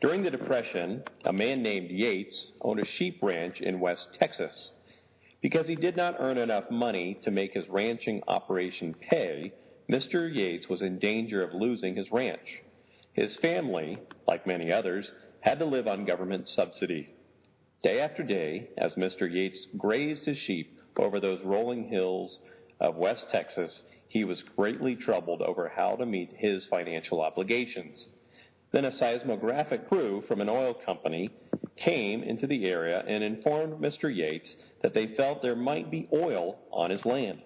During the Depression, a man named Yates owned a sheep ranch in West Texas. Because he did not earn enough money to make his ranching operation pay, Mr. Yates was in danger of losing his ranch. His family, like many others, had to live on government subsidy. Day after day, as Mr. Yates grazed his sheep over those rolling hills of West Texas, he was greatly troubled over how to meet his financial obligations. Then a seismographic crew from an oil company came into the area and informed Mr. Yates that they felt there might be oil on his land.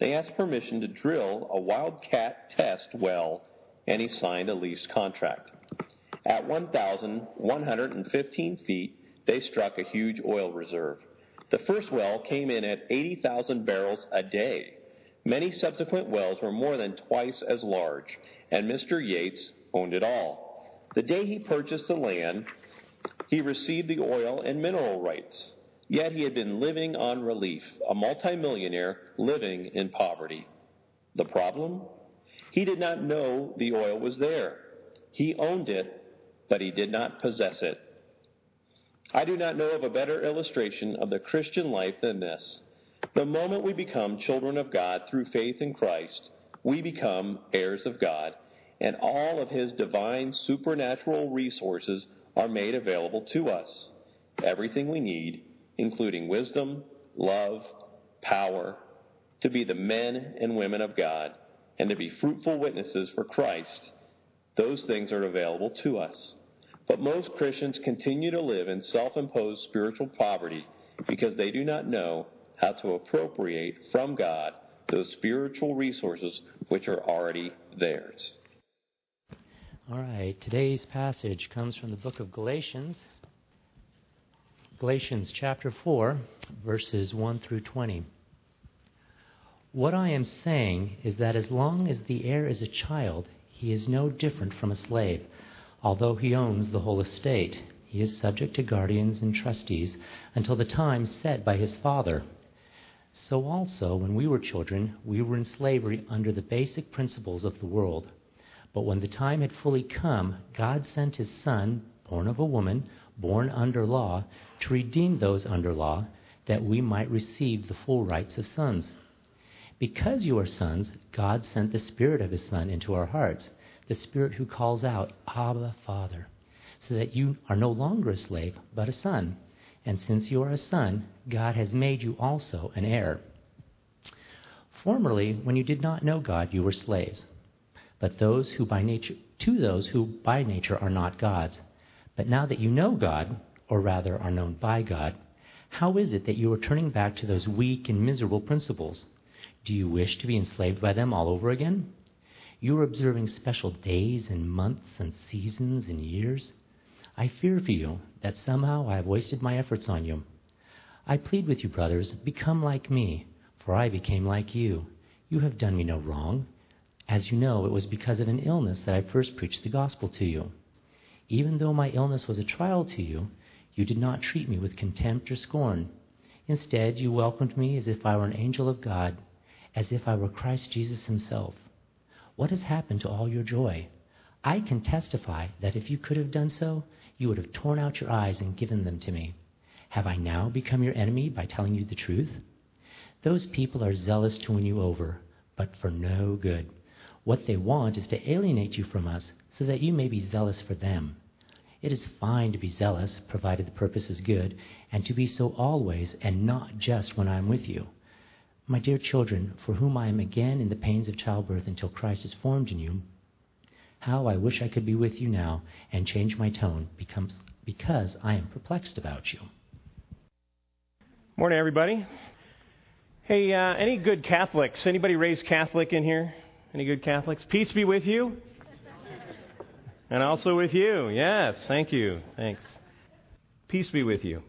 They asked permission to drill a wildcat test well, and he signed a lease contract. At 1,115 feet, they struck a huge oil reserve. The first well came in at 80,000 barrels a day. Many subsequent wells were more than twice as large, and Mr. Yates owned it all. The day he purchased the land, he received the oil and mineral rights. Yet he had been living on relief, a multimillionaire living in poverty. The problem? He did not know the oil was there. He owned it, but he did not possess it. I do not know of a better illustration of the Christian life than this. The moment we become children of God through faith in Christ, we become heirs of God, and all of his divine supernatural resources are made available to us. Everything we need, including wisdom, love, power, to be the men and women of God, and to be fruitful witnesses for Christ, those things are available to us. But most Christians continue to live in self-imposed spiritual poverty because they do not know how to appropriate from God those spiritual resources which are already theirs. All right, today's passage comes from the book of Galatians, Galatians chapter 4, verses 1 through 20. What I am saying is that as long as the heir is a child, he is no different from a slave, although he owns the whole estate. He is subject to guardians and trustees until the time set by his father. So also, when we were children, we were in slavery under the basic principles of the world. But when the time had fully come, God sent his Son, born of a woman, born under law, to redeem those under law, that we might receive the full rights of sons. Because you are sons, God sent the Spirit of his Son into our hearts, the Spirit who calls out, Abba, Father, so that you are no longer a slave, but a son. And since you are a son, God has made you also an heir. Formerly, when you did not know God, you were slaves. But those who by nature are not God's. But now that you know God, or rather are known by God, how is it that you are turning back to those weak and miserable principles? Do you wish to be enslaved by them all over again? You are observing special days and months and seasons and years. I fear for you that somehow I have wasted my efforts on you. I plead with you, brothers, become like me, for I became like you. You have done me no wrong. As you know, it was because of an illness that I first preached the gospel to you. Even though my illness was a trial to you, you did not treat me with contempt or scorn. Instead, you welcomed me as if I were an angel of God, as if I were Christ Jesus himself. What has happened to all your joy? I can testify that if you could have done so, you would have torn out your eyes and given them to me. Have I now become your enemy by telling you the truth? Those people are zealous to win you over, but for no good. What they want is to alienate you from us so that you may be zealous for them. It is fine to be zealous, provided the purpose is good, and to be so always and not just when I am with you. My dear children, for whom I am again in the pains of childbirth until Christ is formed in you, how I wish I could be with you now and change my tone because I am perplexed about you. Morning, everybody. Hey, any good Catholics? Anybody raised Catholic in here? Any good Catholics? Peace be with you. And also with you. Yes, thank you. Thanks. Peace be with you.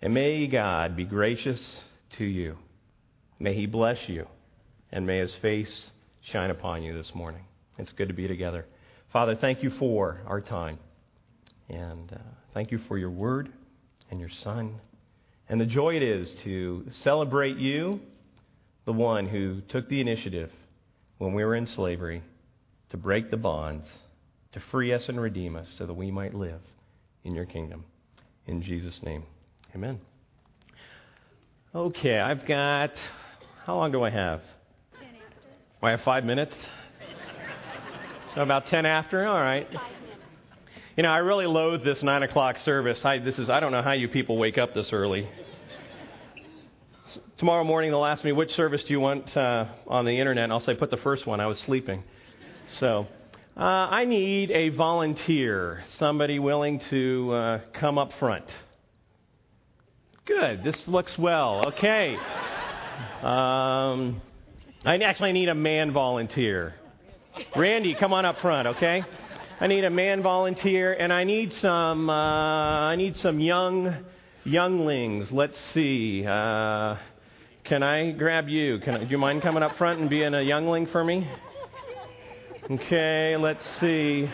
And may God be gracious to you. May he bless you. And may his face shine upon you this morning. It's good to be together. Father, thank you for our time. And thank you for your word and your Son. And the joy it is to celebrate you, the one who took the initiative when we were in slavery, to break the bonds to free us and redeem us so that we might live in your kingdom. In Jesus' name, amen. Okay, I've got, how long do I have? 10 after. I have 5 minutes? So about 10 after? All right. You know, I really loathe this 9 o'clock service. I don't know how you people wake up this early. Tomorrow morning they'll ask me, which service do you want on the internet? And I'll say, put the first one. I was sleeping. So I need a volunteer, somebody willing to come up front. Good. This looks well. Okay. I actually need a man volunteer. Randy, come on up front, okay? I need a man volunteer, and I need some. I need some younglings. Let's see. Can I grab you? Do you mind coming up front and being a youngling for me? Okay. Let's see.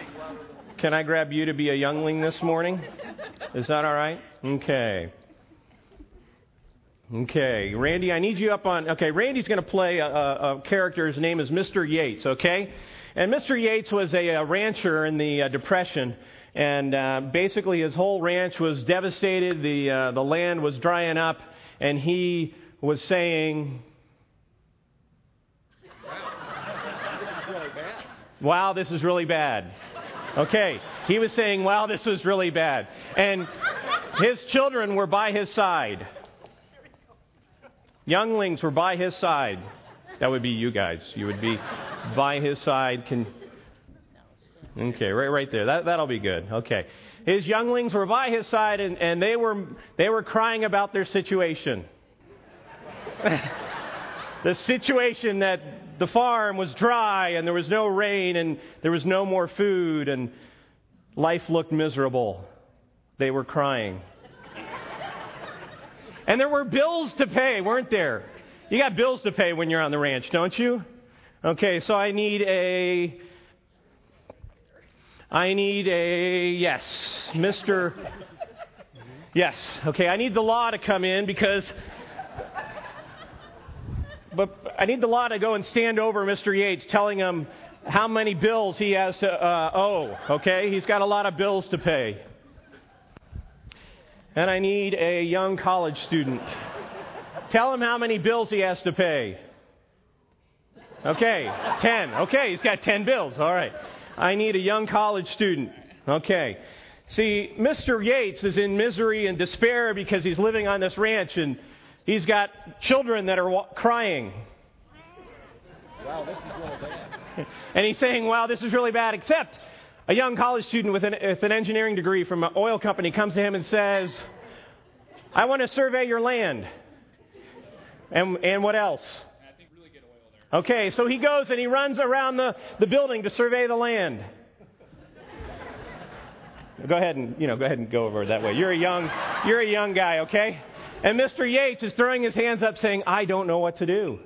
Can I grab you to be a youngling this morning? Is that all right? Okay. Okay, Randy, I need you up on... Okay, Randy's going to play a character. His name is Mr. Yates, okay? And Mr. Yates was a rancher in the Depression, and basically his whole ranch was devastated. The land was drying up, and he was saying... Wow, this is really bad. Okay, he was saying, wow, this was really bad. And his children were by his side. Younglings were by his side. That would be you guys. You would be by his side. Okay, right there. That'll be good. Okay. His younglings were by his side, and they were crying about their situation. The situation that the farm was dry, and there was no rain, and there was no more food, and life looked miserable. They were crying. And there were bills to pay, weren't there? You got bills to pay when you're on the ranch, don't you? Okay, so I need the law to come in but I need the law to go and stand over Mr. Yates, telling him how many bills he has to owe, okay? He's got a lot of bills to pay. And I need a young college student. Tell him how many bills he has to pay. Okay, 10. Okay, he's got 10 bills. All right. I need a young college student. Okay. See, Mr. Yates is in misery and despair because he's living on this ranch and he's got children that are crying. Wow, this is really bad. And he's saying, wow, this is really bad, except... A young college student with an engineering degree from an oil company comes to him and says, I want to survey your land. And what else? I think really good oil there. Okay, so he goes and he runs around the building to survey the land. Go ahead and go over that way. You're a young guy, okay? And Mr. Yates is throwing his hands up saying, I don't know what to do.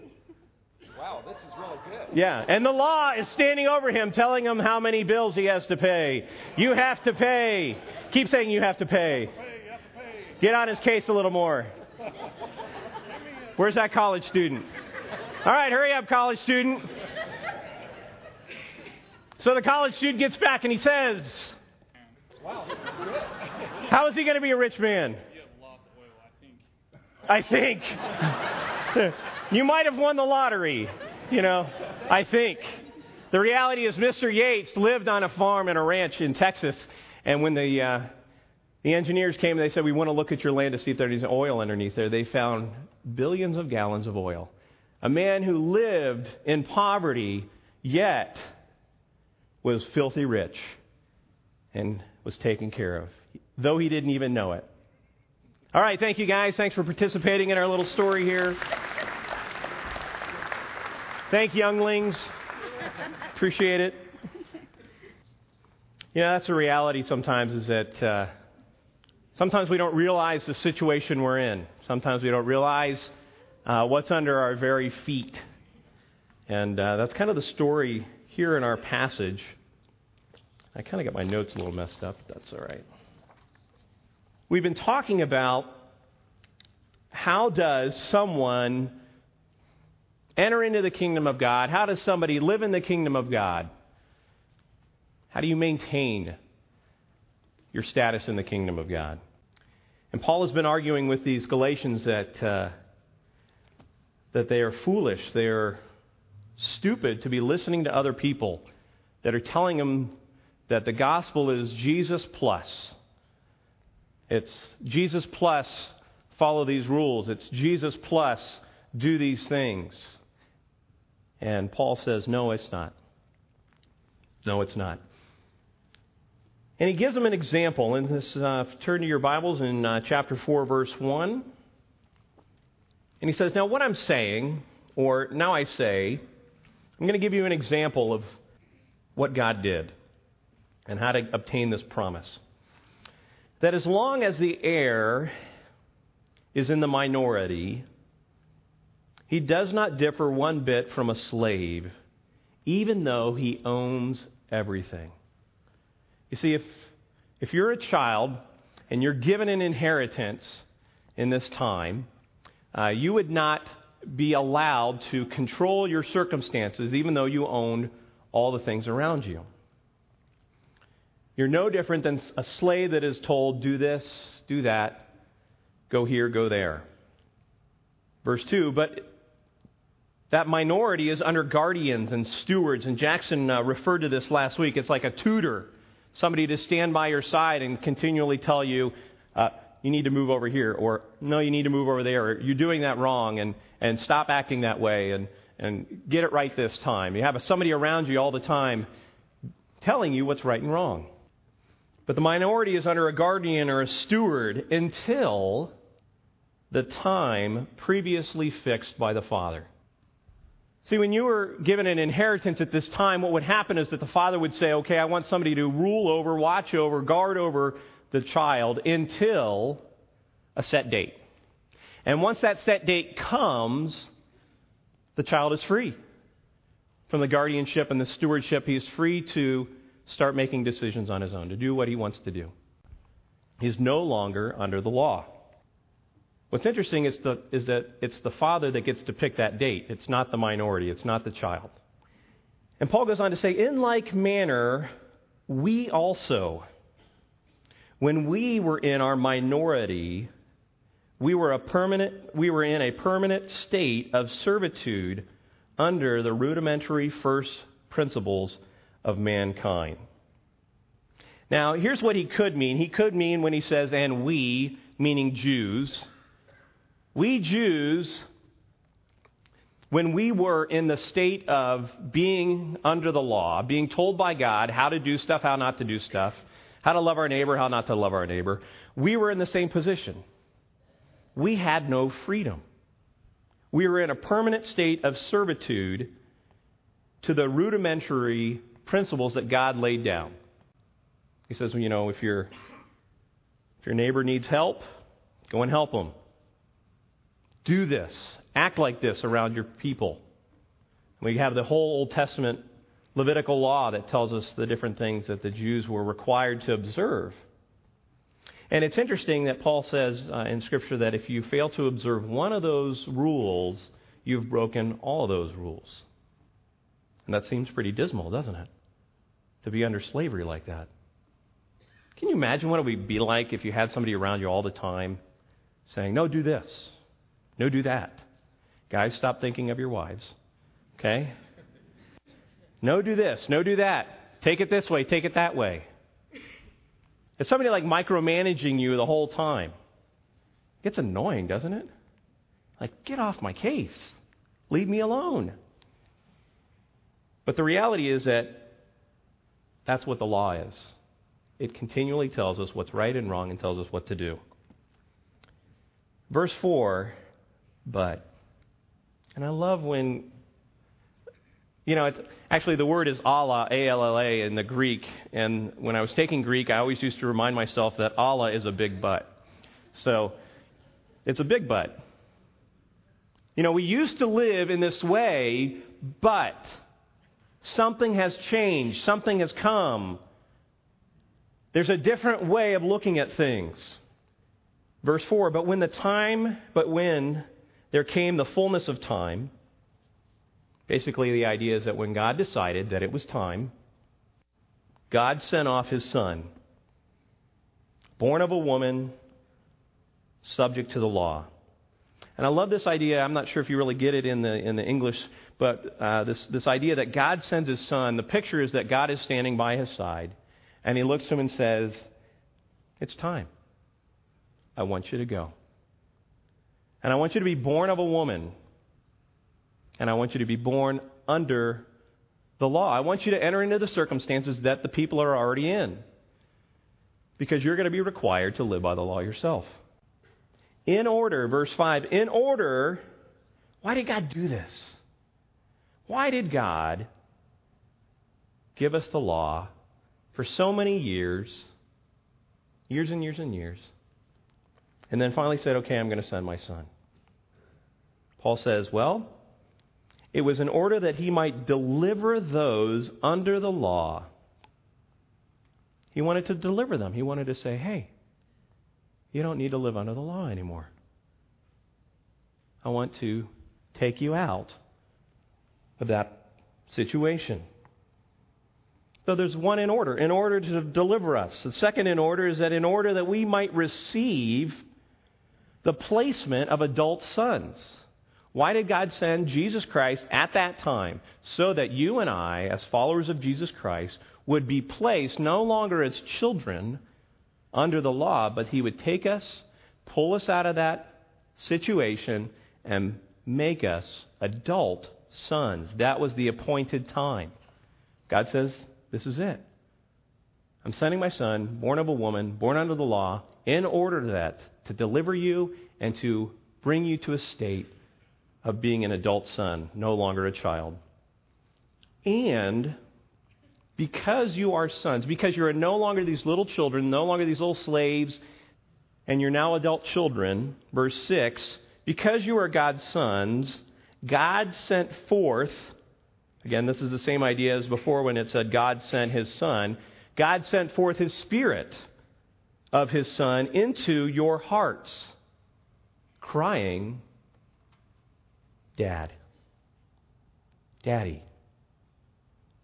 Wow, this is really good. Yeah, and the law is standing over him, telling him how many bills he has to pay. You have to pay. Keep saying you have to pay. Get on his case a little more. Where's that college student? All right, hurry up, college student. So the college student gets back and he says, wow, this is good. How is he going to be a rich man? You have lots of oil, I think. You might have won the lottery, you know, I think. The reality is Mr. Yates lived on a farm and a ranch in Texas, and when the engineers came, they said, we want to look at your land to see if there's oil underneath there. They found billions of gallons of oil. A man who lived in poverty, yet was filthy rich and was taken care of, though he didn't even know it. All right, thank you guys. Thanks for participating in our little story here. Thank younglings. Appreciate it. You know, that's the reality sometimes is that sometimes we don't realize the situation we're in. Sometimes we don't realize what's under our very feet. And that's kind of the story here in our passage. I kind of got my notes a little messed up, but that's all right. We've been talking about how does someone... enter into the kingdom of God. How does somebody live in the kingdom of God? How do you maintain your status in the kingdom of God? And Paul has been arguing with these Galatians that they are foolish, they are stupid to be listening to other people that are telling them that the gospel is Jesus plus. It's Jesus plus follow these rules. It's Jesus plus do these things. And Paul says, no, it's not. No, it's not. And he gives them an example. And this, turn to your Bibles in chapter 4, verse 1. And he says, now what I'm saying, or now I say, I'm going to give you an example of what God did and how to obtain this promise. That as long as the heir is in the minority, he does not differ one bit from a slave, even though he owns everything. You see, if you're a child and you're given an inheritance in this time, you would not be allowed to control your circumstances, even though you owned all the things around you. You're no different than a slave that is told, do this, do that, go here, go there. Verse 2, but that minority is under guardians and stewards, and Jackson referred to this last week. It's like a tutor, somebody to stand by your side and continually tell you, you need to move over here, or no, you need to move over there, or you're doing that wrong, and stop acting that way, and get it right this time. You have somebody around you all the time telling you what's right and wrong. But the minority is under a guardian or a steward until the time previously fixed by the father. See, when you were given an inheritance at this time, what would happen is that the father would say, okay, I want somebody to rule over, watch over, guard over the child until a set date. And once that set date comes, the child is free from the guardianship and the stewardship. He is free to start making decisions on his own, to do what he wants to do. He's no longer under the law. What's interesting is that it's the father that gets to pick that date. It's not the minority. It's not the child. And Paul goes on to say, in like manner, we also, when we were in our minority, we were in a permanent state of servitude under the rudimentary first principles of mankind. Now, here's what he could mean. He could mean when he says, and we, meaning Jews. We Jews, when we were in the state of being under the law, being told by God how to do stuff, how not to do stuff, how to love our neighbor, how not to love our neighbor, we were in the same position. We had no freedom. We were in a permanent state of servitude to the rudimentary principles that God laid down. He says, well, you know, if your neighbor needs help, go and help him. Do this. Act like this around your people. We have the whole Old Testament Levitical law that tells us the different things that the Jews were required to observe. And it's interesting that Paul says in Scripture that if you fail to observe one of those rules, you've broken all of those rules. And that seems pretty dismal, doesn't it? To be under slavery like that. Can you imagine what it would be like if you had somebody around you all the time saying, no, do this. No, do that. Guys, stop thinking of your wives. Okay? No, do this. No, do that. Take it this way. Take it that way. It's somebody like micromanaging you the whole time. It gets annoying, doesn't it? Like, get off my case. Leave me alone. But the reality is that's what the law is. It continually tells us what's right and wrong and tells us what to do. Verse 4, but. And I love when, you know, actually the word is Allah, A-L-L-A in the Greek. And when I was taking Greek, I always used to remind myself that Allah is a big but. So it's a big but. You know, we used to live in this way, but something has changed. Something has come. There's a different way of looking at things. Verse 4, but when there came the fullness of time, basically the idea is that when God decided that it was time, God sent off his son, born of a woman, subject to the law. And I love this idea. I'm not sure if you really get it in the English, but this idea that God sends his son. The picture is that God is standing by his side, and he looks to him and says, "It's time. I want you to go. And I want you to be born of a woman. And I want you to be born under the law. I want you to enter into the circumstances that the people are already in, because you're going to be required to live by the law yourself." In order, verse 5, in order, why did God do this? Why did God give us the law for so many years, and then finally said, okay, I'm going to send my son? Paul says, well, it was in order that he might deliver those under the law. He wanted to deliver them. He wanted to say, hey, you don't need to live under the law anymore. I want to take you out of that situation. So there's one in order to deliver us. The second in order is that in order that we might receive the placement of adult sons. Why did God send Jesus Christ at that time? So that you and I, as followers of Jesus Christ, would be placed no longer as children under the law, but he would take us, pull us out of that situation, and make us adult sons. That was the appointed time. God says, this is it. I'm sending my son, born of a woman, born under the law, in order that, to deliver you and to bring you to a state of being an adult son, no longer a child. And because you are sons, because you are no longer these little children, no longer these little slaves, and you're now adult children, verse 6, because you are God's sons, God sent forth, again, this is the same idea as before when it said God sent his son, God sent forth his spirit of his son into your hearts, crying, Dad, Daddy.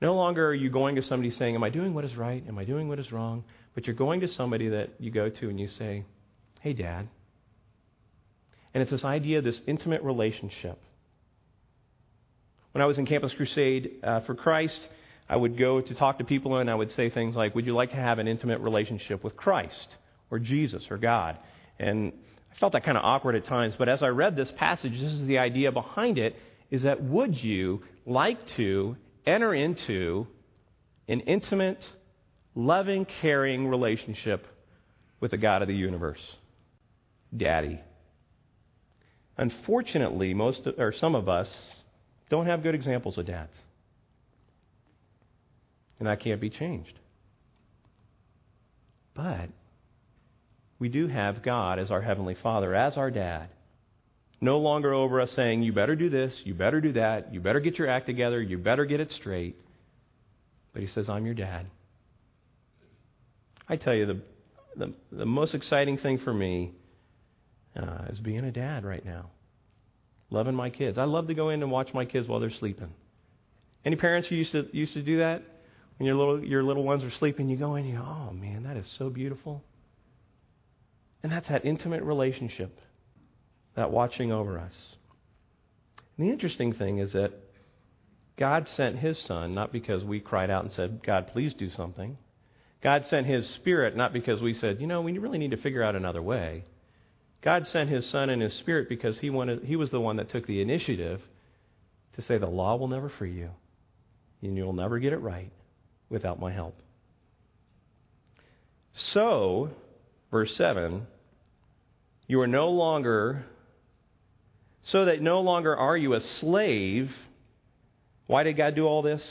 No longer are you going to somebody saying, am I doing what is right? Am I doing what is wrong? But you're going to somebody that you go to and you say, hey, Dad. And it's this idea, this intimate relationship. When I was in Campus Crusade for Christ, I would go to talk to people and I would say things like, would you like to have an intimate relationship with Christ or Jesus or God? And I felt that kind of awkward at times. But as I read this passage, this is the idea behind it, is that would you like to enter into an intimate, loving, caring relationship with the God of the universe, Daddy? Unfortunately, some of us don't have good examples of dads, and that can't be changed. But we do have God as our Heavenly Father, as our Dad. No longer over us saying, you better do this, you better do that, you better get your act together, you better get it straight. But he says, I'm your dad. I tell you, the most exciting thing for me is being a dad right now. Loving my kids. I love to go in and watch my kids while they're sleeping. Any parents who used to do that? When your little ones are sleeping, you go in and you go, oh man, that is so beautiful. And that's that intimate relationship, that watching over us. And the interesting thing is that God sent his son, not because we cried out and said, God, please do something. God sent his spirit, not because we said, we really need to figure out another way. God sent his son and his spirit because he was the one that took the initiative to say the law will never free you, and you'll never get it right without my help. So, verse 7, so that no longer are you a slave. Why did God do all this?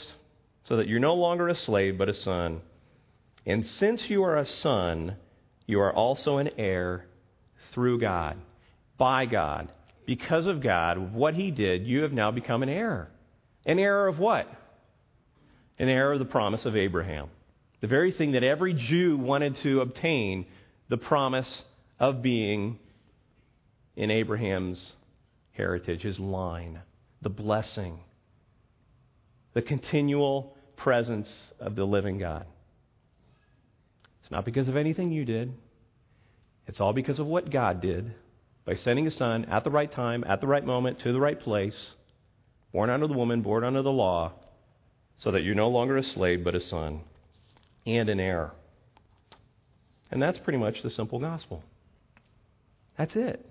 So that you're no longer a slave, but a son. And since you are a son, you are also an heir through God, by God, because of God, what he did, you have now become an heir. An heir of what? An heir of the promise of Abraham. The very thing that every Jew wanted to obtain, the promise of being in Abraham's heritage, his line, the blessing, the continual presence of the living God. not because of anything you did. It's all because of what God did by sending His Son at the right time, at the right moment, to the right place, born under the woman, born under the law, so that you're no longer a slave but a son and an heir. And that's pretty much the simple gospel. That's it.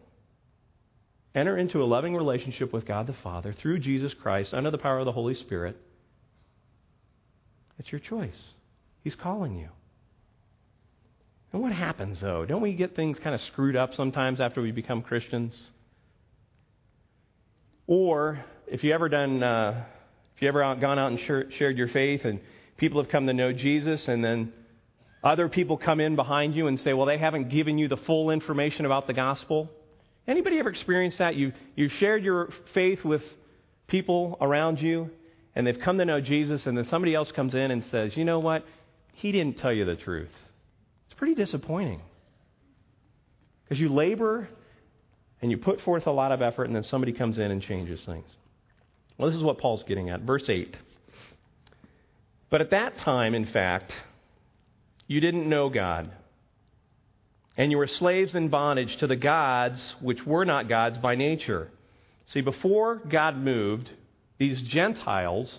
Enter into a loving relationship with God the Father through Jesus Christ under the power of the Holy Spirit. It's your choice. He's calling you. And what happens, though? Don't we get things kind of screwed up sometimes after we become Christians? Or if you ever done, if you ever gone out and shared your faith, and people have come to know Jesus, and then other people come in behind you and say, well, they haven't given you the full information about the gospel. Anybody ever experienced that? You've shared your faith with people around you, and they've come to know Jesus, and then somebody else comes in and says, you know what? He didn't tell you the truth. It's pretty disappointing. Because you labor and you put forth a lot of effort, and then somebody comes in and changes things. Well, this is what Paul's getting at. Verse 8. But at that time, in fact, you didn't know God, and you were slaves in bondage to the gods which were not gods by nature. See, before God moved, these Gentiles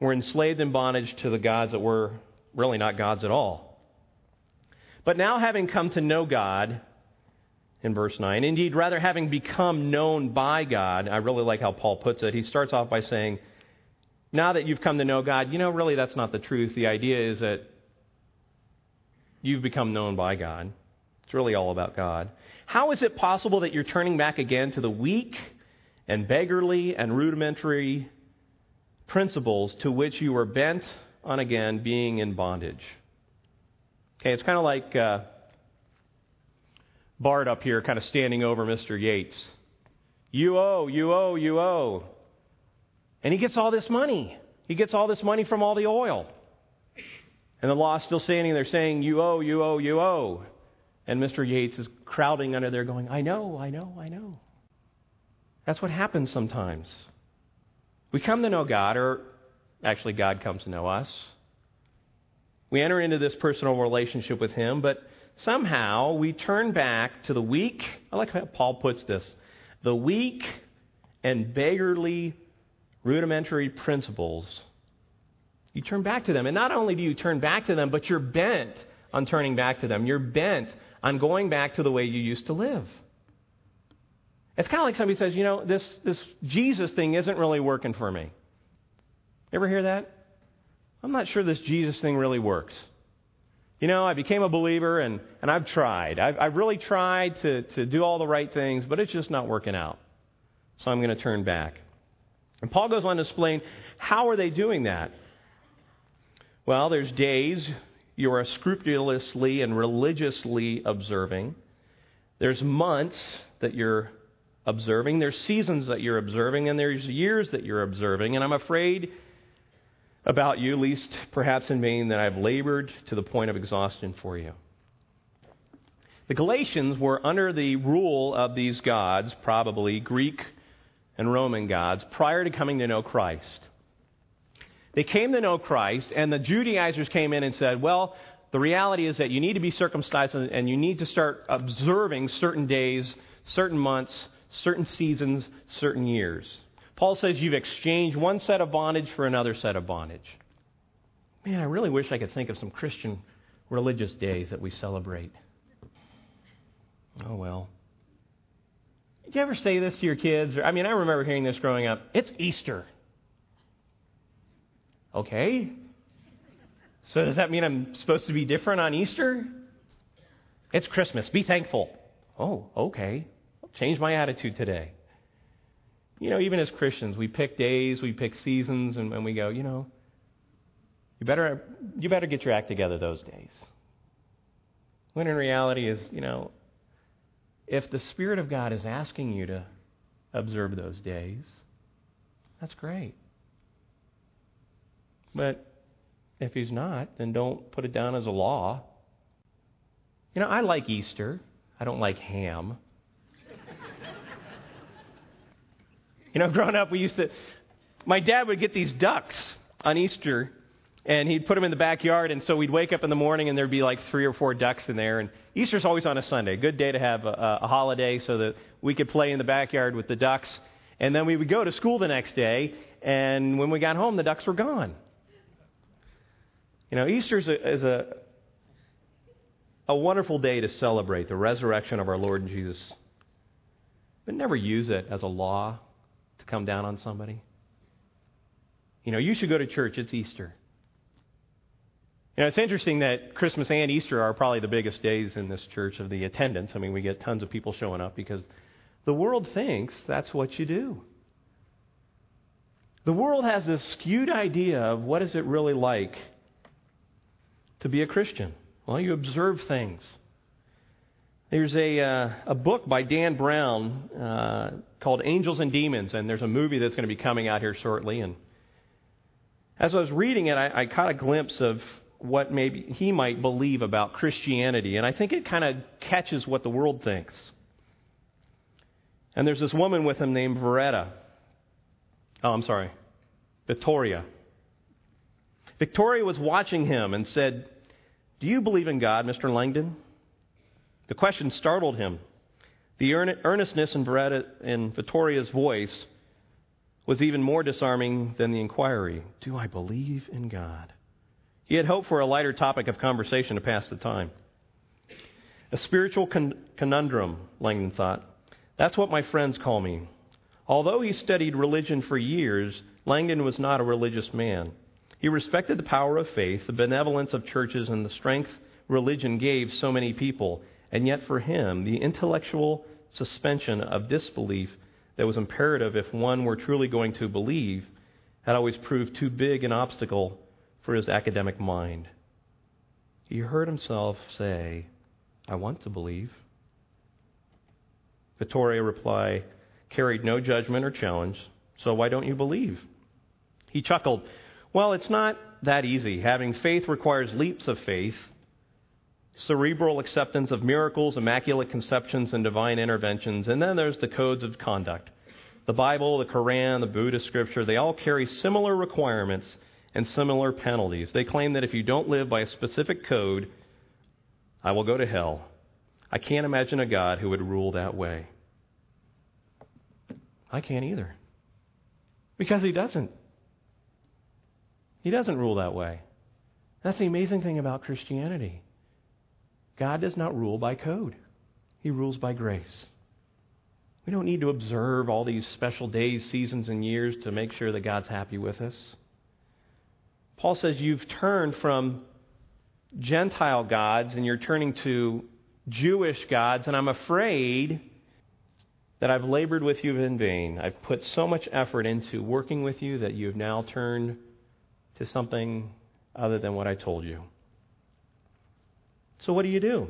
were enslaved in bondage to the gods that were really not gods at all. But now, having come to know God, in verse 9, indeed, rather having become known by God, I really like how Paul puts it. He starts off by saying, now that you've come to know God, you know, really that's not the truth. The idea is that you've become known by God. It's really all about God. How is it possible that you're turning back again to the weak and beggarly and rudimentary principles to which you were bent on again being in bondage? Okay, it's kind of like Bart up here kind of standing over Mr. Yates. You owe, you owe, you owe. And he gets all this money. He gets all this money from all the oil. And the law is still standing there saying, you owe, you owe, you owe. And Mr. Yates is crowding under there going, I know, I know, I know. That's what happens sometimes. We come to know God, or actually God comes to know us. We enter into this personal relationship with Him, but somehow we turn back to the weak. I like how Paul puts this. The weak and beggarly rudimentary principles. You turn back to them. And not only do you turn back to them, but you're bent on turning back to them. You're bent on going back to the way you used to live. It's kind of like somebody says, you know, this Jesus thing isn't really working for me. Ever hear that? I'm not sure this Jesus thing really works. You know, I became a believer and I've tried. I've really tried to do all the right things, but it's just not working out. So I'm going to turn back. And Paul goes on to explain, how are they doing that? Well, there's days you are scrupulously and religiously observing. There's months that you're observing. There's seasons that you're observing, and there's years that you're observing. And I'm afraid about you, least perhaps in vain, that I've labored to the point of exhaustion for you. The Galatians were under the rule of these gods, probably Greek and Roman gods, prior to coming to know Christ. They came to know Christ, and the Judaizers came in and said, well, the reality is that you need to be circumcised, and you need to start observing certain days, certain months, certain seasons, certain years. Paul says you've exchanged one set of bondage for another set of bondage. Man, I really wish I could think of some Christian religious days that we celebrate. Oh, well. Did you ever say this to your kids? I remember hearing this growing up. It's Easter. Okay, so does that mean I'm supposed to be different on Easter? It's Christmas. Be thankful. Oh, okay. I'll change my attitude today. You know, even as Christians, we pick days, we pick seasons, and we go, you know, you better get your act together those days. When in reality is, you know, if the Spirit of God is asking you to observe those days, that's great. But if He's not, then don't put it down as a law. You know, I like Easter. I don't like ham. You know, growing up, my dad would get these ducks on Easter, And he'd put them in the backyard, and so we'd wake up in the morning, and there'd be like 3 or 4 ducks in there. And Easter's always on a Sunday, good day to have a holiday so that we could play in the backyard with the ducks. And then we would go to school the next day, and when we got home, the ducks were gone. You know, Easter is a wonderful day to celebrate the resurrection of our Lord Jesus, but never use it as a law to come down on somebody. You know, you should go to church, it's Easter. You know, it's interesting that Christmas and Easter are probably the biggest days in this church of the attendance. I mean, we get tons of people showing up because the world thinks that's what you do. The world has this skewed idea of what is it really like to be a Christian. Well, you observe things. There's a book by Dan Brown called Angels and Demons, and there's a movie that's going to be coming out here shortly. And as I was reading it, I caught a glimpse of what maybe he might believe about Christianity, and I think it kind of catches what the world thinks. And there's this woman with him named Vittoria. Vittoria was watching him and said, "Do you believe in God, Mr. Langdon?" The question startled him. The earnestness in Vittoria's voice was even more disarming than the inquiry. Do I believe in God? He had hoped for a lighter topic of conversation to pass the time. A spiritual conundrum, Langdon thought. That's what my friends call me. Although he studied religion for years, Langdon was not a religious man. He respected the power of faith, the benevolence of churches, and the strength religion gave so many people. And yet for him, the intellectual suspension of disbelief that was imperative if one were truly going to believe had always proved too big an obstacle for his academic mind. He heard himself say, "I want to believe." Vittoria's reply carried no judgment or challenge, so why don't you believe? He chuckled. Well, it's not that easy. Having faith requires leaps of faith, cerebral acceptance of miracles, immaculate conceptions, and divine interventions, and then there's the codes of conduct. The Bible, the Quran, the Buddhist scripture, they all carry similar requirements and similar penalties. They claim that if you don't live by a specific code, I will go to hell. I can't imagine a God who would rule that way. I can't either. Because he doesn't. He doesn't rule that way. That's the amazing thing about Christianity. God does not rule by code. He rules by grace. We don't need to observe all these special days, seasons, and years to make sure that God's happy with us. Paul says you've turned from Gentile gods and you're turning to Jewish gods, and I'm afraid that I've labored with you in vain. I've put so much effort into working with you that you've now turned to something other than what I told you. So what do you do?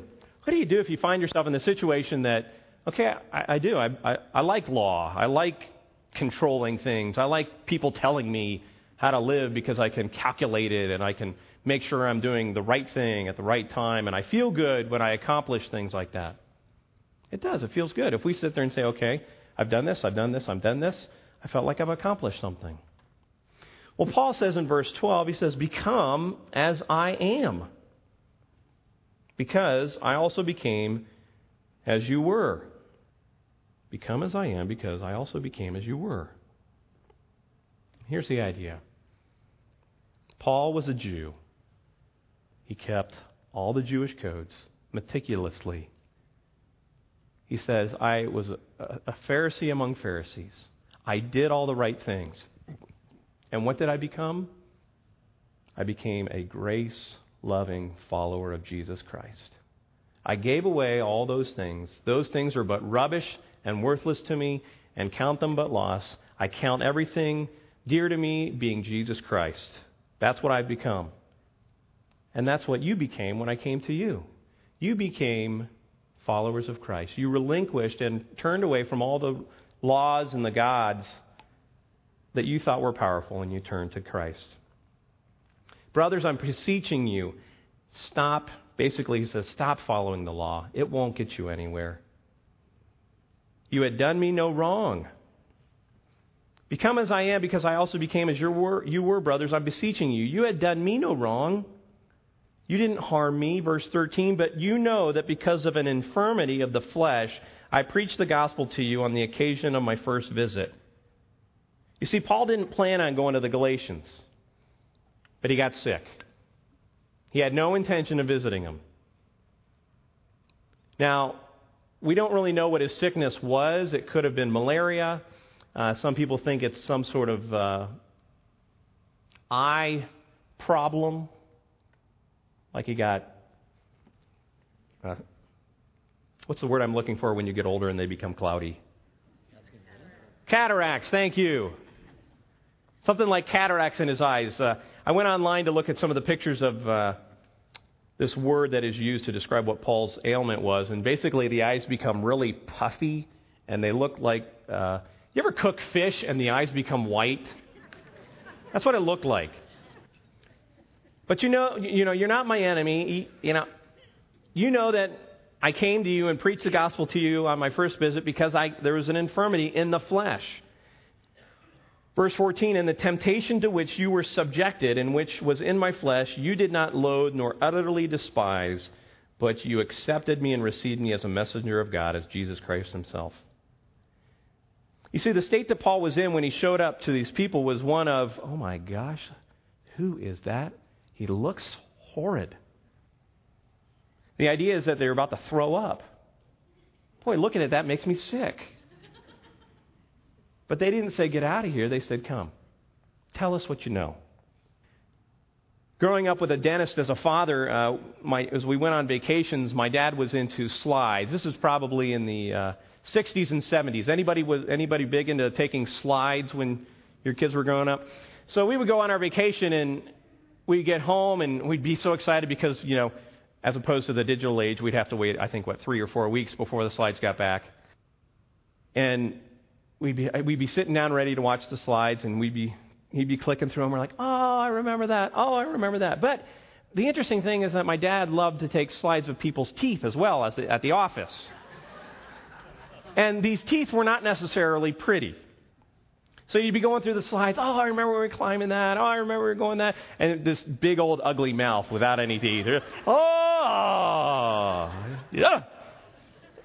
What do you do if you find yourself in the situation that, okay, I like law. I like controlling things. I like people telling me how to live because I can calculate it and I can make sure I'm doing the right thing at the right time, and I feel good when I accomplish things like that. It does. It feels good. If we sit there and say, okay, I've done this, I felt like I've accomplished something. Well, Paul says in verse 12, he says, become as I am, because I also became as you were. Become as I am, because I also became as you were. Here's the idea. Paul was a Jew. He kept all the Jewish codes meticulously. He says, I was a Pharisee among Pharisees. I did all the right things. And what did I become? I became a grace-loving follower of Jesus Christ. I gave away all those things. Those things are but rubbish and worthless to me, and count them but loss. I count everything dear to me being Jesus Christ. That's what I've become. And that's what you became when I came to you. You became followers of Christ. You relinquished and turned away from all the laws and the gods that you thought were powerful, and you turned to Christ. Brothers, I'm beseeching you, stop. Basically, he says, stop following the law. It won't get you anywhere. You had done me no wrong. Become as I am, because I also became as you were, brothers. I'm beseeching you. You had done me no wrong. You didn't harm me. Verse 13, but you know that because of an infirmity of the flesh, I preached the gospel to you on the occasion of my first visit. You see, Paul didn't plan on going to the Galatians, but he got sick. He had no intention of visiting them. Now, we don't really know what his sickness was. It could have been malaria. Some people think it's some sort of eye problem, like he got, what's the word I'm looking for when you get older and they become cloudy? Cataracts, thank you. Something like cataracts in his eyes. I went online to look at some of the pictures of this word that is used to describe what Paul's ailment was, and basically the eyes become really puffy, and they look like... you ever cook fish and the eyes become white? That's what it looked like. But you know, you're not my enemy. You know that I came to you and preached the gospel to you on my first visit because there was an infirmity in the flesh. Verse 14, and the temptation to which you were subjected and which was in my flesh, you did not loathe nor utterly despise, but you accepted me and received me as a messenger of God, as Jesus Christ himself. You see, the state that Paul was in when he showed up to these people was one of, oh my gosh, who is that? He looks horrid. The idea is that they're about to throw up. Boy, looking at that makes me sick. But they didn't say, get out of here. They said, come, tell us what you know. Growing up with a dentist as a father, as we went on vacations, my dad was into slides. This is probably in the 60s and 70s. Anybody big into taking slides when your kids were growing up? So we would go on our vacation and we'd get home and we'd be so excited because, you know, as opposed to the digital age, we'd have to wait, I think, 3 or 4 weeks before the slides got back. And we'd be sitting down ready to watch the slides, and he'd be clicking through them. We're like, oh, I remember that. Oh, I remember that. But the interesting thing is that my dad loved to take slides of people's teeth as well as at the office. And these teeth were not necessarily pretty. So you'd be going through the slides. Oh, I remember we were climbing that. Oh, I remember we were going that. And this big old ugly mouth without any teeth. Oh, yeah.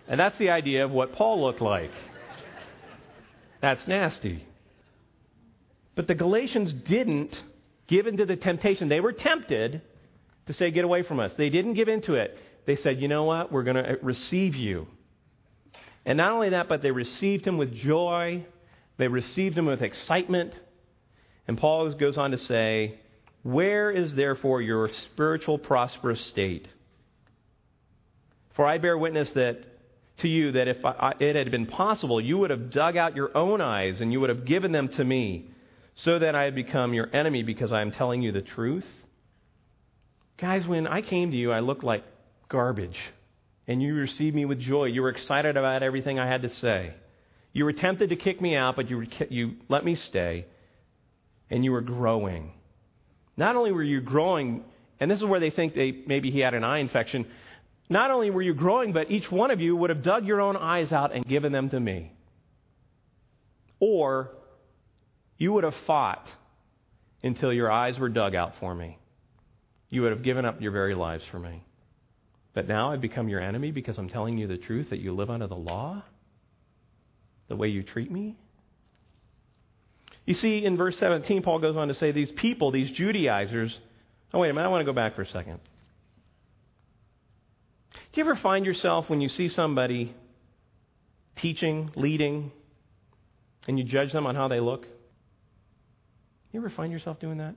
And that's the idea of what Paul looked like. That's nasty. But the Galatians didn't give in to the temptation. They were tempted to say, get away from us. They didn't give in to it. They said, you know what? We're going to receive you. And not only that, but they received him with joy. They received him with excitement. And Paul goes on to say, where is therefore your spiritual prosperous state? For I bear witness to you that if it had been possible, you would have dug out your own eyes and you would have given them to me so that I had become your enemy because I am telling you the truth. Guys, when I came to you, I looked like garbage. And you received me with joy. You were excited about everything I had to say. You were tempted to kick me out, but you let me stay. And you were growing. Not only were you growing, and this is where they think maybe he had an eye infection. Not only were you growing, but each one of you would have dug your own eyes out and given them to me. Or you would have fought until your eyes were dug out for me. You would have given up your very lives for me. But now I've become your enemy because I'm telling you the truth, that you live under the law, the way you treat me. You see, in verse 17, Paul goes on to say these people, these Judaizers... Oh, wait a minute, I want to go back for a second. Do you ever find yourself when you see somebody teaching, leading, and you judge them on how they look? You ever find yourself doing that?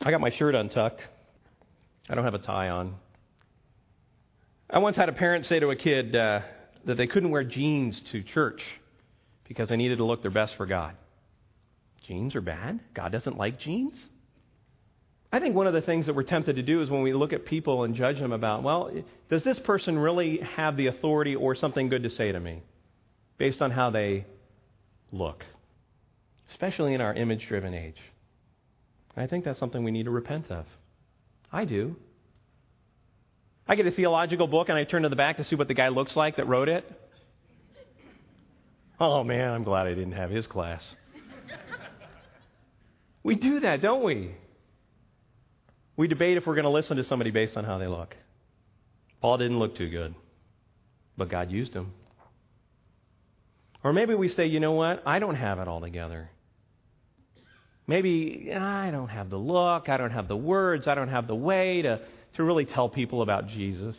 I got my shirt untucked. I don't have a tie on. I once had a parent say to a kid that they couldn't wear jeans to church because they needed to look their best for God. Jeans are bad. God doesn't like jeans. I think one of the things that we're tempted to do is when we look at people and judge them about, well, does this person really have the authority or something good to say to me based on how they look, especially in our image-driven age? And I think that's something we need to repent of. I do. I get a theological book and I turn to the back to see what the guy looks like that wrote it. Oh, man, I'm glad I didn't have his class. We do that, don't we? We debate if we're going to listen to somebody based on how they look. Paul didn't look too good, but God used him. Or maybe we say, you know what, I don't have it all together. Maybe I don't have the look, I don't have the words, I don't have the way to really tell people about Jesus.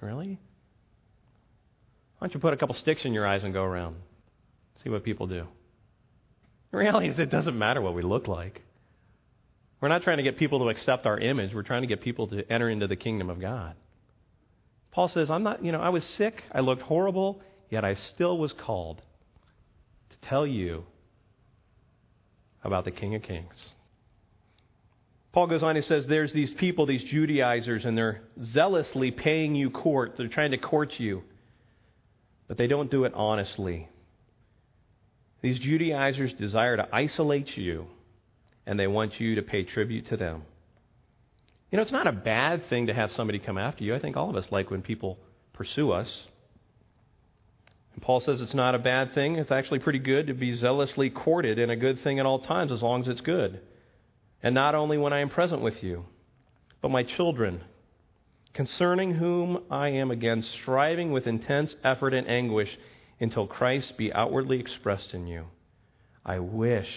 Really? Why don't you put a couple sticks in your eyes and go around? See what people do. The reality is it doesn't matter what we look like. We're not trying to get people to accept our image. We're trying to get people to enter into the kingdom of God. Paul says, I was sick, I looked horrible, yet I still was called to tell you about the King of Kings. Paul goes on, he says, there's these people, these Judaizers, and they're zealously paying you court. They're trying to court you, but they don't do it honestly. These Judaizers desire to isolate you, and they want you to pay tribute to them. You know, it's not a bad thing to have somebody come after you. I think all of us like when people pursue us. And Paul says it's not a bad thing. It's actually pretty good to be zealously courted, and a good thing at all times as long as it's good. And not only when I am present with you, but my children, concerning whom I am again striving with intense effort and anguish until Christ be outwardly expressed in you. I wish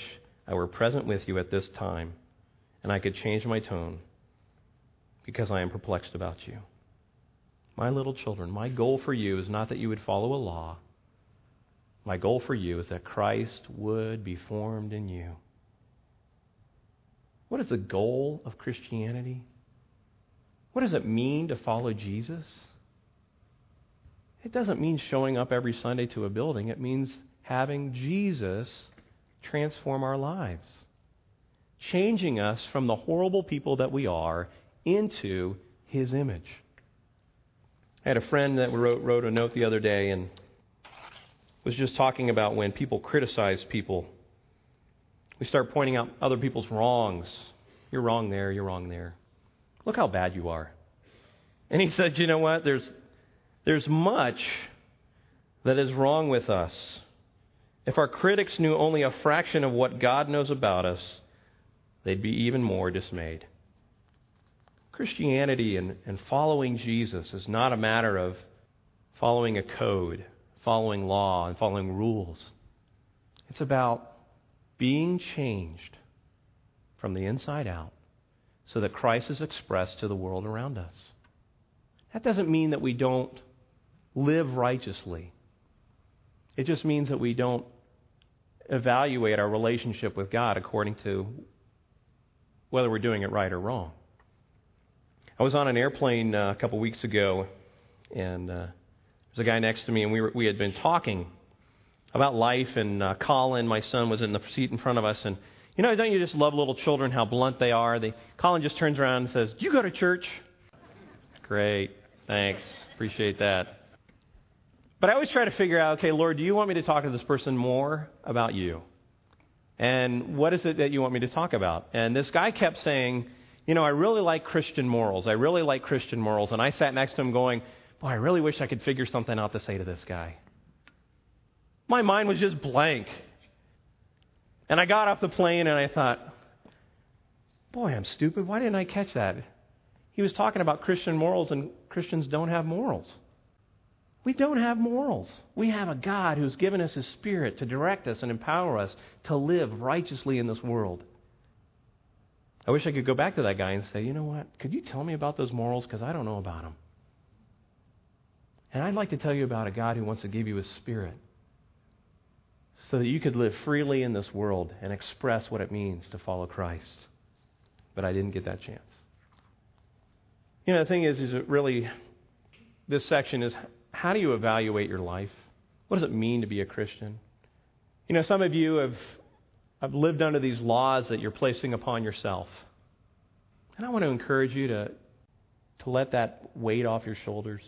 I were present with you at this time, and I could change my tone, because I am perplexed about you. My little children, my goal for you is not that you would follow a law. My goal for you is that Christ would be formed in you. What is the goal of Christianity? What does it mean to follow Jesus? It doesn't mean showing up every Sunday to a building. It means having Jesus transform our lives, changing us from the horrible people that we are into His image. I had a friend that wrote a note the other day and was just talking about when people criticize people. We start pointing out other people's wrongs. You're wrong there, you're wrong there. Look how bad you are. And he said, you know what? There's much that is wrong with us. If our critics knew only a fraction of what God knows about us, they'd be even more dismayed. Christianity and following Jesus is not a matter of following a code, following law, and following rules. It's about being changed from the inside out so that Christ is expressed to the world around us. That doesn't mean that we don't live righteously. It just means that we don't evaluate our relationship with God according to whether we're doing it right or wrong. I was on an airplane a couple weeks ago, and there's a guy next to me, and we had been talking about life, and Colin, my son, was in the seat in front of us, and you know, don't you just love little children, how blunt they are? Colin just turns around and says, "Do you go to church?" Great, thanks, appreciate that. But I always try to figure out, okay, Lord, do you want me to talk to this person more about you? And what is it that you want me to talk about? And this guy kept saying, you know, I really like Christian morals. I really like Christian morals. And I sat next to him going, boy, I really wish I could figure something out to say to this guy. My mind was just blank. And I got off the plane and I thought, boy, I'm stupid. Why didn't I catch that? He was talking about Christian morals, and Christians don't have morals. We don't have morals. We have a God who's given us His Spirit to direct us and empower us to live righteously in this world. I wish I could go back to that guy and say, you know what, could you tell me about those morals? Because I don't know about them. And I'd like to tell you about a God who wants to give you His Spirit so that you could live freely in this world and express what it means to follow Christ. But I didn't get that chance. You know, the thing is it really, this section is, how do you evaluate your life? What does it mean to be a Christian? You know, some of you I've lived under these laws that you're placing upon yourself. And I want to encourage you to let that weight off your shoulders.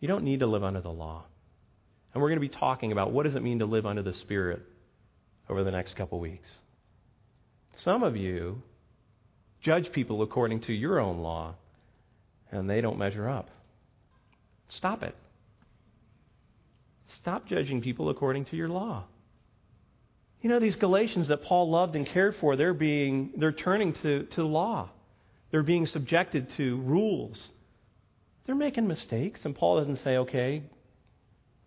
You don't need to live under the law. And we're going to be talking about what does it mean to live under the Spirit over the next couple weeks. Some of you judge people according to your own law, and they don't measure up. Stop it. Stop judging people according to your law. You know, these Galatians that Paul loved and cared for, they're turning to law. They're being subjected to rules. They're making mistakes, and Paul doesn't say, okay,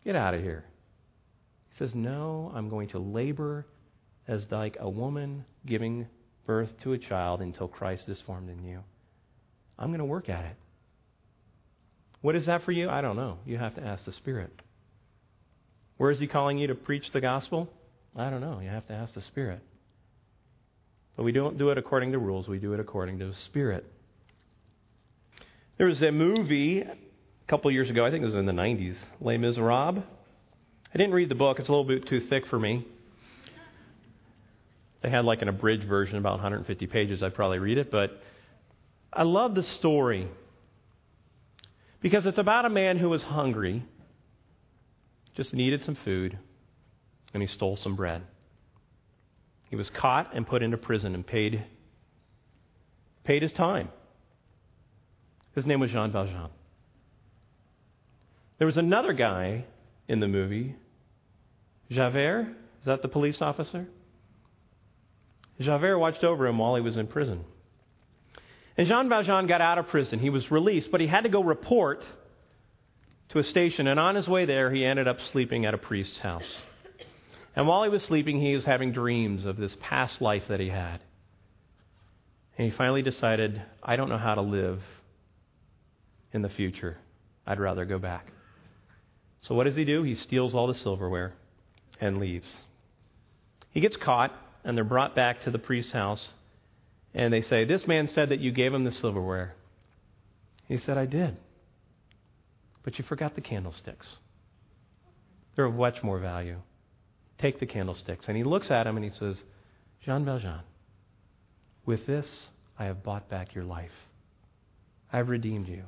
get out of here. He says, no, I'm going to labor as like a woman giving birth to a child until Christ is formed in you. I'm going to work at it. What is that for you? I don't know. You have to ask the Spirit. Where is he calling you to preach the gospel? I don't know. You have to ask the Spirit. But we don't do it according to rules. We do it according to the Spirit. There was a movie a couple years ago. I think it was in the 90s. Les Miserables. I didn't read the book. It's a little bit too thick for me. They had like an abridged version, about 150 pages. I'd probably read it. But I love the story because it's about a man who was hungry, just needed some food, and he stole some bread. He was caught and put into prison and paid his time. His name was Jean Valjean. There was another guy in the movie, Javert. Is that the police officer? Javert watched over him while he was in prison. And Jean Valjean got out of prison. He was released, but he had to go report to a station. And on his way there, he ended up sleeping at a priest's house. And while he was sleeping, he was having dreams of this past life that he had. And he finally decided, I don't know how to live in the future. I'd rather go back. So what does he do? He steals all the silverware and leaves. He gets caught, and they're brought back to the priest's house. And they say, this man said that you gave him the silverware. He said, I did. But you forgot the candlesticks. They're of much more value. Take the candlesticks. And he looks at him and he says, Jean Valjean, with this I have bought back your life. I have redeemed you.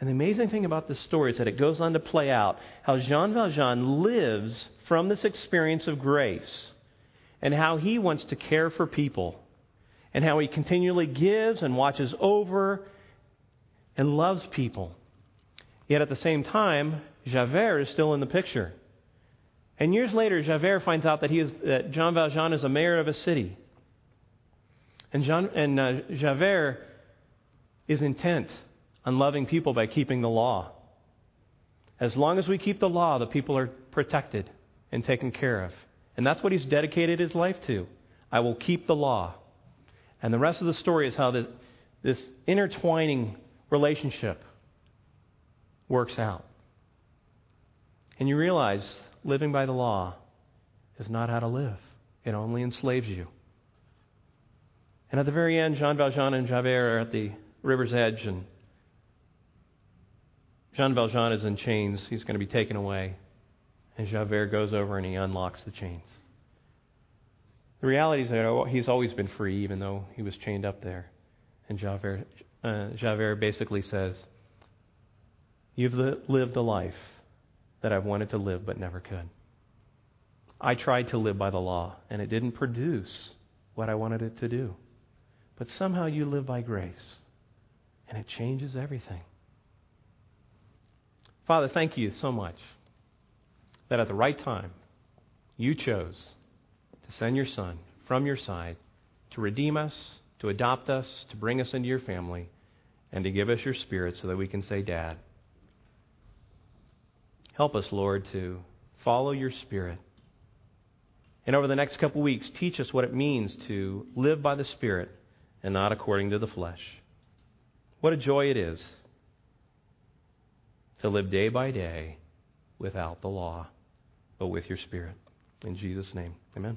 And the amazing thing about this story is that it goes on to play out how Jean Valjean lives from this experience of grace and how he wants to care for people and how he continually gives and watches over and loves people. Yet at the same time, Javert is still in the picture. And years later, Javert finds out that Jean Valjean is a mayor of a city. And Javert is intent on loving people by keeping the law. As long as we keep the law, the people are protected and taken care of. And that's what he's dedicated his life to. I will keep the law. And the rest of the story is how this intertwining relationship works out. And you realize living by the law is not how to live. It only enslaves you. And at the very end, Jean Valjean and Javert are at the river's edge, and Jean Valjean is in chains. He's going to be taken away. And Javert goes over and he unlocks the chains. The reality is that he's always been free, even though he was chained up there. And Javert basically says, you've lived the life that I've wanted to live but never could. I tried to live by the law, and it didn't produce what I wanted it to do. But somehow you live by grace, and it changes everything. Father, thank you so much that at the right time, you chose to send your Son from your side to redeem us, to adopt us, to bring us into your family, and to give us your Spirit so that we can say, Dad. Help us, Lord, to follow your Spirit. And over the next couple weeks, teach us what it means to live by the Spirit and not according to the flesh. What a joy it is to live day by day without the law, but with your Spirit. In Jesus' name, amen.